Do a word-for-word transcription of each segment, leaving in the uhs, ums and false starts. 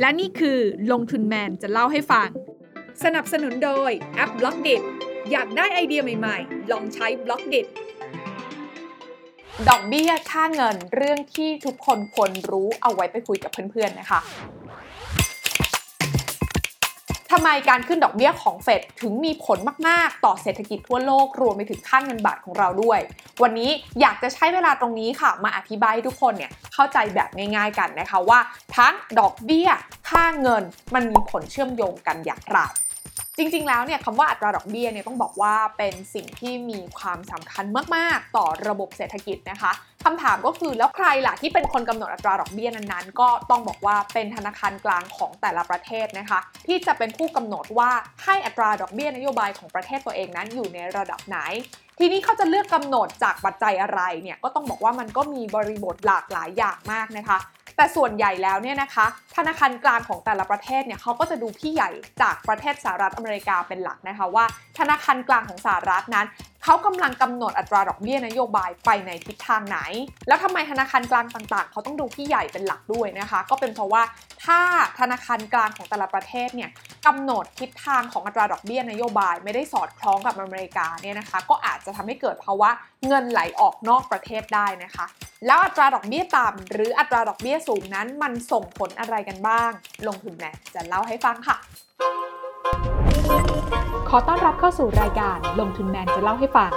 และนี่คือลงทุนแมนจะเล่าให้ฟังสนับสนุนโดยแอปบล็อกเด็ดอยากได้ไอเดียใหม่ๆลองใช้บล็อกเด็ดดอกเบี้ยค่าเงินเรื่องที่ทุกคนควรรู้เอาไว้ไปคุยกับเพื่อนๆนะคะทำไมการขึ้นดอกเบี้ยของเฟดถึงมีผลมากๆต่อเศรษฐกิจทั่วโลกรวมไปถึงค่าเงินบาทของเราด้วยวันนี้อยากจะใช้เวลาตรงนี้ค่ะมาอธิบายให้ทุกคนเนี่ยเข้าใจแบบง่ายๆกันนะคะว่าทั้งดอกเบี้ยค่าเงินมันมีผลเชื่อมโยงกันอย่างไรจริงๆแล้วเนี่ยคำว่าอัตราดอกเบี้ยเนี่ยต้องบอกว่าเป็นสิ่งที่มีความสำคัญมากๆต่อระบบเศรษฐกิจนะคะคำถามก็คือแล้วใครล่ะที่เป็นคนกำหนดอัตราดอกเบี้ยนั้นๆก็ต้องบอกว่าเป็นธนาคารกลางของแต่ละประเทศนะคะที่จะเป็นผู้กำหนดว่าให้อัตราดอกเบี้ยนโยบายของประเทศตัวเองนั้นอยู่ในระดับไหนทีนี้เขาจะเลือกกำหนดจากปัจจัยอะไรเนี่ยก็ต้องบอกว่ามันก็มีบริบทหลากหลายอย่างมากนะคะแต่ส่วนใหญ่แล้วเนี่ยนะคะธนาคารกลางของแต่ละประเทศเนี่ยเขาก็จะดูพี่ใหญ่จากประเทศสหรัฐอเมริกาเป็นหลักนะคะว่าธนาคารกลางของสหรัฐนั้นเขากำลังกำหนดอัตราดอกเบี้ยนโยบายไปในทิศทางไหนแล้วทำไมธนาคารกลางต่างๆเขาต้องดูพี่ใหญ่เป็นหลักด้วยนะคะก็เป็นเพราะว่าถ้าธนาคารกลางของแต่ละประเทศเนี่ยกำหนดทิศทางของอัตราดอกเบี้ยนโยบายไม่ได้สอดคล้องกับอเมริกาเนี่ยนะคะก็อาจจะทำให้เกิดภาวะเงินไหลออกนอกประเทศได้นะคะแล้วอัตราดอกเบี้ยต่ำหรืออัตราดอกเบี้ยสูงนั้นมันส่งผลอะไรกันบ้างลงทุนแมนจะเล่าให้ฟังค่ะขอต้อนรับเข้าสู่รายการลงทุนแมนจะเล่าให้ฟัง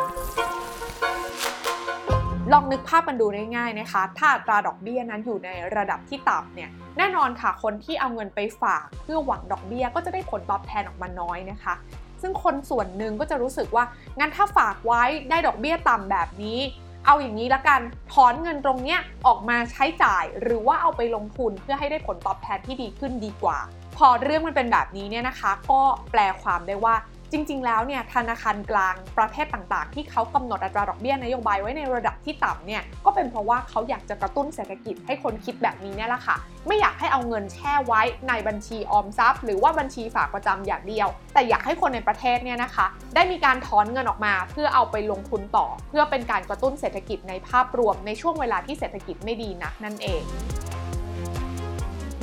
ลองนึกภาพกันดูง่ายๆนะคะถ้าอัตราดอกเบี้ยนั้นอยู่ในระดับที่ต่ำเนี่ยแน่นอนค่ะคนที่เอาเงินไปฝากเพื่อหวังดอกเบี้ยก็จะได้ผลตอบแทนออกมาน้อยนะคะซึ่งคนส่วนหนึ่งก็จะรู้สึกว่างั้นถ้าฝากไว้ได้ดอกเบี้ยต่ำแบบนี้เอาอย่างนี้ละกันถอนเงินตรงเนี้ยออกมาใช้จ่ายหรือว่าเอาไปลงทุนเพื่อให้ได้ผลตอบแทนที่ดีขึ้นดีกว่าพอเรื่องมันเป็นแบบนี้เนี่ยนะคะก็แปลความได้ว่าจริงๆแล้วเนี่ยธนาคารกลางประเทศต่างๆที่เขากำหนดอัตราดอกเบี้ยนโยบายไว้ในระดับที่ต่ำเนี่ยก็เป็นเพราะว่าเขาอยากจะกระตุ้นเศรษฐกิจให้คนคิดแบบนี้เนี่ยแหละค่ะไม่อยากให้เอาเงินแช่ไว้ในบัญชีออมทรัพย์หรือว่าบัญชีฝากประจำอย่างเดียวแต่อยากให้คนในประเทศเนี่ยนะคะได้มีการถอนเงินออกมาเพื่อเอาไปลงทุนต่อเพื่อเป็นการกระตุ้นเศรษฐกิจในภาพรวมในช่วงเวลาที่เศรษฐกิจไม่ดีนักนั่นเอง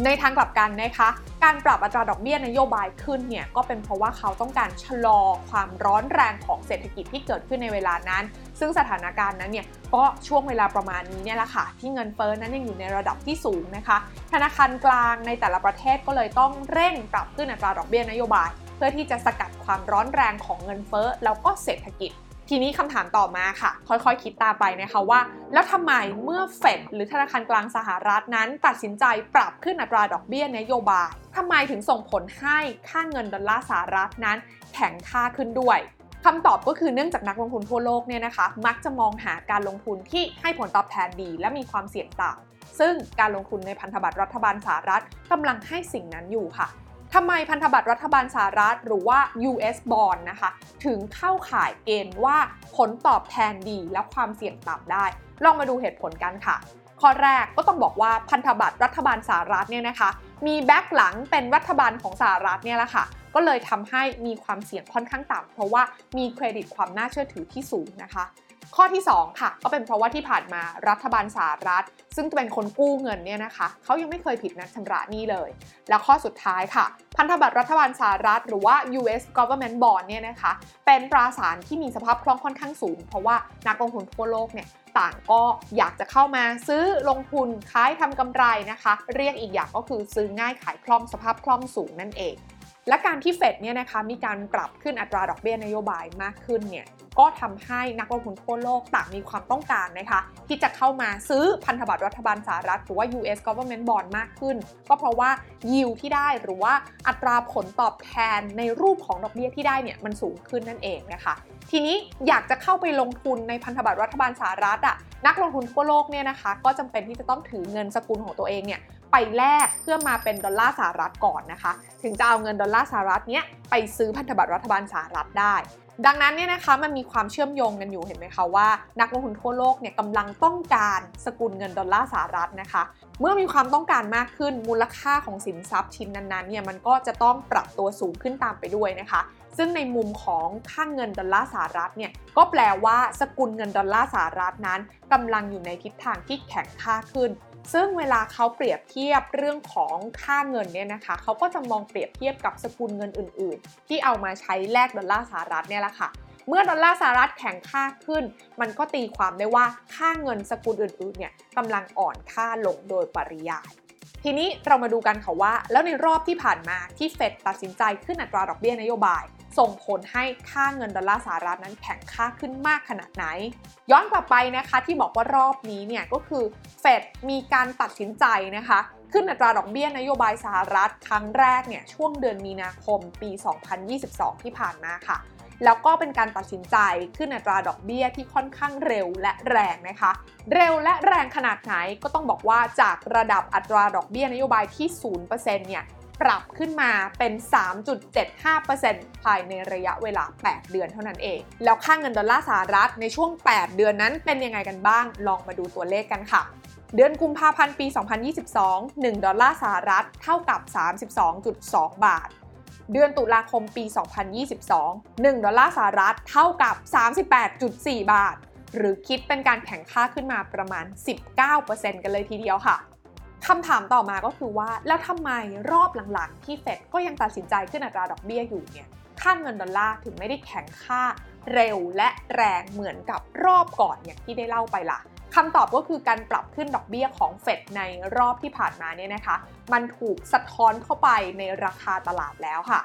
ในทางกลับกันนะคะการปรับอัตราดอกเบี้ยนโยบายขึ้นเนี่ยก็เป็นเพราะว่าเขาต้องการชะลอความร้อนแรงของเศรษฐกิจที่เกิดขึ้นในเวลานั้นซึ่งสถานการณ์นั้นเนี่ยก็ช่วงเวลาประมาณนี้เนี่ยแหละค่ะที่เงินเฟ้อนั้นยังอยู่ในระดับที่สูงนะคะธนาคารกลางในแต่ละประเทศก็เลยต้องเร่งปรับขึ้นอัตราดอกเบี้ยนโยบายเพื่อที่จะสกัดความร้อนแรงของเงินเฟ้อแล้วก็เศรษฐกิจทีนี้คำถามต่อมาค่ะค่อยๆ คิดตามไปนะคะว่าแล้วทำไมเมื่อเฟดหรือธนาคารกลางสหรัฐนั้นตัดสินใจปรับขึ้นอัตราดอกเบี้ยนโยบายทำไมถึงส่งผลให้ค่าเงินดอลลาร์สหรัฐนั้นแข็งค่าขึ้นด้วยคำตอบก็คือเนื่องจากนักลงทุนทั่วโลกเนี่ยนะคะมักจะมองหาการลงทุนที่ให้ผลตอบแทนดีและมีความเสี่ยงต่ำซึ่งการลงทุนในพันธบัตรรัฐบาลสหรัฐกำลังให้สิ่งนั้นอยู่ค่ะทำไมพันธบัตรรัฐบาลสหรัฐหรือว่า ยู เอส Bond นะคะถึงเข้าข่ายเกณฑ์ว่าผลตอบแทนดีและความเสี่ยงต่ำได้ลองมาดูเหตุผลกันค่ะข้อแรกก็ต้องบอกว่าพันธบัตรรัฐบาลสหรัฐเนี่ยนะคะมีแบ็กหลังเป็นรัฐบาลของสหรัฐเนี่ยแหละค่ะก็เลยทำให้มีความเสี่ยงค่อนข้างต่ำเพราะว่ามีเครดิตความน่าเชื่อถือที่สูงนะคะข้อที่สองค่ะก็เป็นเพราะว่าที่ผ่านมารัฐบาลสหรัฐซึ่งเป็นคนกู้เงินเนี่ยนะคะเขายังไม่เคยผิดนัดชำระหนี้เลยและข้อสุดท้ายค่ะพันธบัตรรัฐบาลสหรัฐหรือว่า ยู เอส Government Bond เนี่ยนะคะเป็นตราสารที่มีสภาพคล่องค่อนข้างสูงเพราะว่านักลงทุนทั่วโลกเนี่ยต่างก็อยากจะเข้ามาซื้อลงทุนขายทำกำไรนะคะเรียกอีกอย่างก็คือซื้อง่ายขายคล่องสภาพคล่องสูงนั่นเองและการที่เฟดเนี่ยนะคะมีการปรับขึ้นอัตราดอกเบี้ยนโยบายมากขึ้นเนี่ยก็ทำให้นักลงทุนทั่วโลกต่างมีความต้องการนะคะที่จะเข้ามาซื้อพันธบัตรรัฐบาลสหรัฐหรือว่า ยู เอส Government Bond มากขึ้นก็เพราะว่า yield ที่ได้หรือว่าอัตราผลตอบแทนในรูปของดอกเบี้ยที่ได้เนี่ยมันสูงขึ้นนั่นเองนะคะทีนี้อยากจะเข้าไปลงทุนในพันธบัตรรัฐบาลสหรัฐอ่ะนักลงทุนทั่วโลกเนี่ยนะคะก็จำเป็นที่จะต้องถือเงินสกุลของตัวเองเนี่ยไปแลกเพื่อมาเป็นดอลลาร์สหรัฐก่อนนะคะถึงจะเอาเงินดอลลาร์สหรัฐเนี้ยไปซื้อพันธบัตรรัฐบาลสหรัฐได้ดังนั้นเนี่ยนะคะมันมีความเชื่อมโยงกันอยู่เห็นไหมคะว่านักลงทุนทั่วโลกเนี่ยกำลังต้องการสกุลเงินดอลลาร์สหรัฐนะคะเมื่อมีความต้องการมากขึ้นมูลค่าของสินทรัพย์ชิ้นนั้นๆเนี่ยมันก็จะต้องปรับตัวสูงขึ้นตามไปด้วยนะคะซึ่งในมุมของค่าเงินดอลลาร์สหรัฐเนี่ยก็แปลว่าสกุลเงินดอลลาร์สหรัฐนั้นกำลังอยู่ในทิศทางที่แข็งค่าขึ้น ซึ่งเวลาเขาเปรียบเทียบเรื่องของค่าเงินเนี่ยนะคะเขาก็จะมองเปรียบเทียบกับสกุลเงินอื่นๆที่เอามาใช้แลกดอลลาร์สหรัฐเนี่ยแหละค่ะเมื่อดอลลาร์สหรัฐแข็งค่าขึ้นมันก็ตีความได้ว่าค่าเงินสกุลอื่นๆเนี่ยกำลังอ่อนค่าลงโดยปริยายทีนี้เรามาดูกันค่ะว่าแล้วในรอบที่ผ่านมาที่เฟดตัดสินใจขึ้นอัตราดอกเบี้ยนโยบายส่งผลให้ค่าเงินดอลลาร์สหรัฐนั้นแข็งค่าขึ้นมากขนาดไหนย้อนกลับไปนะคะที่บอกว่ารอบนี้เนี่ยก็คือเฟดมีการตัดสินใจนะคะขึ้นอัตราดอกเบี้ยนโยบายสหรัฐครั้งแรกเนี่ยช่วงเดือนมีนาคมปีสองพันยี่สิบสองที่ผ่านมาค่ะแล้วก็เป็นการตัดสินใจขึ้นอัตราดอกเบี้ยที่ค่อนข้างเร็วและแรงนะคะเร็วและแรงขนาดไหนก็ต้องบอกว่าจากระดับอัตราดอกเบี้ยนโยบายที่ ศูนย์เปอร์เซ็นต์ เนี่ยปรับขึ้นมาเป็น สามจุดเจ็ดห้าเปอร์เซ็นต์ ภายในระยะเวลาแปดเดือนเท่านั้นเองแล้วค่าเงินดอลลาร์สหรัฐในช่วงแปดเดือนนั้นเป็นยังไงกันบ้างลองมาดูตัวเลขกันค่ะเดือนกุมภาพันธ์ปีสองพันยี่สิบสอง หนึ่งดอลลาร์สหรัฐเท่ากับ สามสิบสองจุดสอง บาทเดือนตุลาคมปีสองพันยี่สิบสอง หนึ่งดอลลาร์สหรัฐเท่ากับ สามสิบแปดจุดสี่ บาทหรือคิดเป็นการแข่งค่าขึ้นมาประมาณ สิบเก้าเปอร์เซ็นต์ กันเลยทีเดียวค่ะคำถามต่อมาก็คือว่าแล้วทำไมรอบหลังๆที่เฟดก็ยังตัดสินใจขึ้นอัตราดอกเบี้ยอยู่เนี่ยค่าเงินดอลลาร์ถึงไม่ได้แข็งค่าเร็วและแรงเหมือนกับรอบก่อนอย่างที่ได้เล่าไปล่ะคำตอบก็คือการปรับขึ้นดอกเบี้ยของเฟดในรอบที่ผ่านมาเนี่ยนะคะมันถูกสะท้อนเข้าไปในราคาตลาดแล้วค่ะ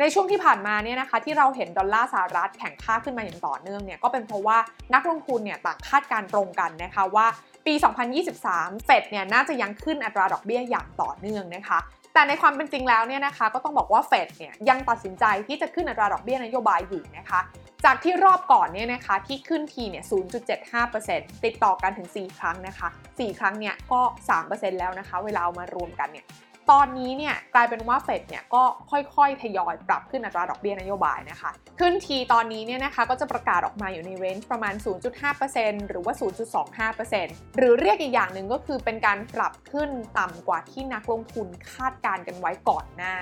ในช่วงที่ผ่านมาเนี่ยนะคะที่เราเห็นดอลลาร์สหรัฐแข็งค่าขึ้นมาอย่างต่อเนื่องเนี่ยก็เป็นเพราะว่านักลงทุนเนี่ยต่างคาดการณ์ตรงกันนะคะว่าปีสองพันยี่สิบสามเฟดเนี่ยน่าจะยังขึ้นอัตราดอกเบี้ยอย่างต่อเนื่องนะคะแต่ในความเป็นจริงแล้วเนี่ยนะคะก็ต้องบอกว่าเฟดเนี่ยยังตัดสินใจที่จะขึ้นอัตราดอกเบี้ยนโยบายอยู่นะคะจากที่รอบก่อนเนี่ยนะคะที่ขึ้นทีเนี่ย ศูนย์จุดเจ็ดห้าเปอร์เซ็นต์ ติดต่อกันถึงสี่ครั้งนะคะสี่ครั้งเนี่ยก็ สามเปอร์เซ็นต์ แล้วนะคะเวลาเอามารวมกันเนี่ยตอนนี้เนี่ยกลายเป็นว่าเฟดเนี่ยก็ค่อยๆทยอยปรับขึ้นอัตราดอกเบี้ยนโยบายนะคะขึ้นทีตอนนี้เนี่ยนะคะก็จะประกาศออกมาอยู่ในเรนจ์ประมาณ ศูนย์จุดห้าเปอร์เซ็นต์ หรือว่า ศูนย์จุดสองห้าเปอร์เซ็นต์ หรือเรียกอีกอย่างหนึ่งก็คือเป็นการปรับขึ้นต่ำกว่าที่นักลงทุนคาดการณ์กันไว้ก่อนหน้า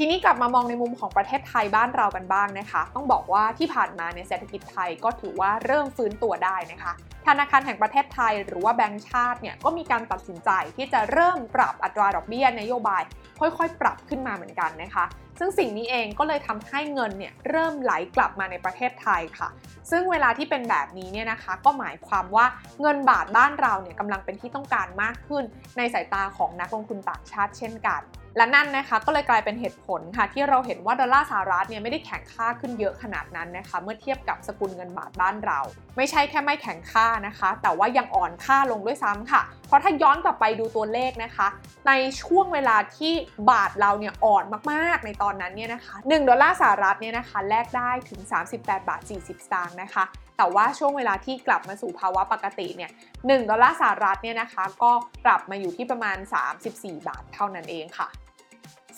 ทีนี้กลับมามองในมุมของประเทศไทยบ้านเรากันบ้างนะคะต้องบอกว่าที่ผ่านมาเนี่ยเศรษฐกิจไทยก็ถือว่าเริ่มฟื้นตัวได้นะคะธนาคารแห่งประเทศไทยหรือว่าแบงก์ชาติเนี่ยก็มีการตัดสินใจที่จะเริ่มปรับอัตราดอกเบี้ยนโยบายค่อยๆปรับขึ้นมาเหมือนกันนะคะซึ่งสิ่งนี้เองก็เลยทำให้เงินเนี่ยเริ่มไหลกลับมาในประเทศไทยค่ะซึ่งเวลาที่เป็นแบบนี้เนี่ยนะคะก็หมายความว่าเงินบาทบ้านเราเนี่ยกำลังเป็นที่ต้องการมากขึ้นในสายตาของนักลงทุนต่างชาติเช่นกันและนั่นนะคะก็เลยกลายเป็นเหตุผลค่ะที่เราเห็นว่าดอลลาร์สหรัฐเนี่ยไม่ได้แข็งค่าขึ้นเยอะขนาดนั้นนะคะเมื่อเทียบกับสกุลเงินบาทบ้านเราไม่ใช่แค่ไม่แข็งค่านะคะแต่ว่ายังอ่อนค่าลงด้วยซ้ำค่ะเพราะถ้าย้อนกลับไปดูตัวเลขนะคะในช่วงเวลาที่บาทเราเนี่ยอ่อนมากๆในตอนนั้นเนี่ยนะคะหนึ่งดอลลาร์สหรัฐเนี่ยนะคะแลกได้ถึง สามสิบแปดบาทสี่สิบสตางค์นะคะแต่ว่าช่วงเวลาที่กลับมาสู่ภาวะปกติเนี่ยหนึ่งดอลลาร์สหรัฐเนี่ยนะคะก็กลับมาอยู่ที่ประมาณสามสิบสี่บาทเท่านั้นเองค่ะ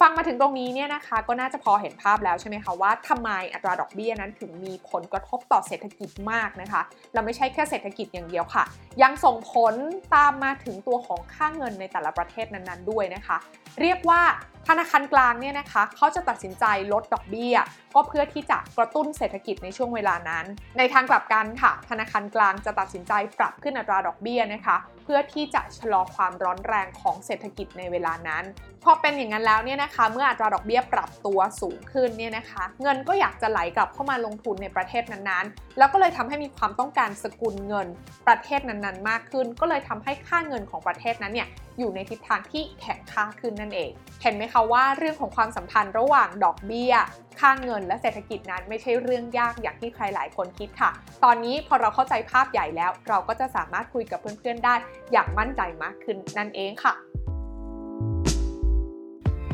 ฟังมาถึงตรงนี้เนี่ยนะคะก็น่าจะพอเห็นภาพแล้วใช่ไหมคะว่าทำไมอัตราดอกเบี้ยนั้นถึงมีผลกระทบต่อเศรษฐกิจมากนะคะและไม่ใช่แค่เศรษฐกิจอย่างเดียวค่ะยังส่งผลตามมาถึงตัวของค่าเงินในแต่ละประเทศนั้นๆด้วยนะคะเรียกว่าธนาคารกลางเนี่ยนะคะเขาจะตัดสินใจลดดอกเบี้ยก็เพื่อที่จะกระตุ้นเศรษฐกิจในช่วงเวลานั้นในทางกลับกันค่ะธนาคารกลางจะตัดสินใจปรับขึ้นอัตราดอกเบี้ยนะคะเพื่อที่จะชะลอความร้อนแรงของเศรษฐกิจในเวลานั้นพอเป็นอย่างนั้นแล้วเนี่ยนะคะเมื่ออัตราดอกเบี้ยปรับตัวสูงขึ้นเนี่ยนะคะเงินก็อยากจะไหลกลับเข้ามาลงทุนในประเทศนั้นๆแล้วก็เลยทำให้มีความต้องการสกุลเงินประเทศนั้นๆมากขึ้นก็เลยทำให้ค่าเงินของประเทศนั้นเนี่ยอยู่ในทิศทางที่แข็งค่าขึ้นนั่นเองเห็นไหมคะว่าเรื่องของความสัมพันธ์ระหว่างดอกเบี้ยค่าเงินและเศรษฐกิจนั้นไม่ใช่เรื่องยากอย่างที่ใครหลายคนคิดค่ะตอนนี้พอเราเข้าใจภาพใหญ่แล้วเราก็จะสามารถคุยกับเพื่อนๆได้อย่างมั่นใจมากขึ้นนั่นเองค่ะ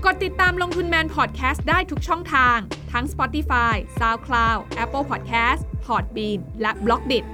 กดติดตามลงทุนแมนพอดแคสต์ได้ทุกช่องทางทั้ง Spotify, SoundCloud, Apple Podcast, Podbean และ Blockdit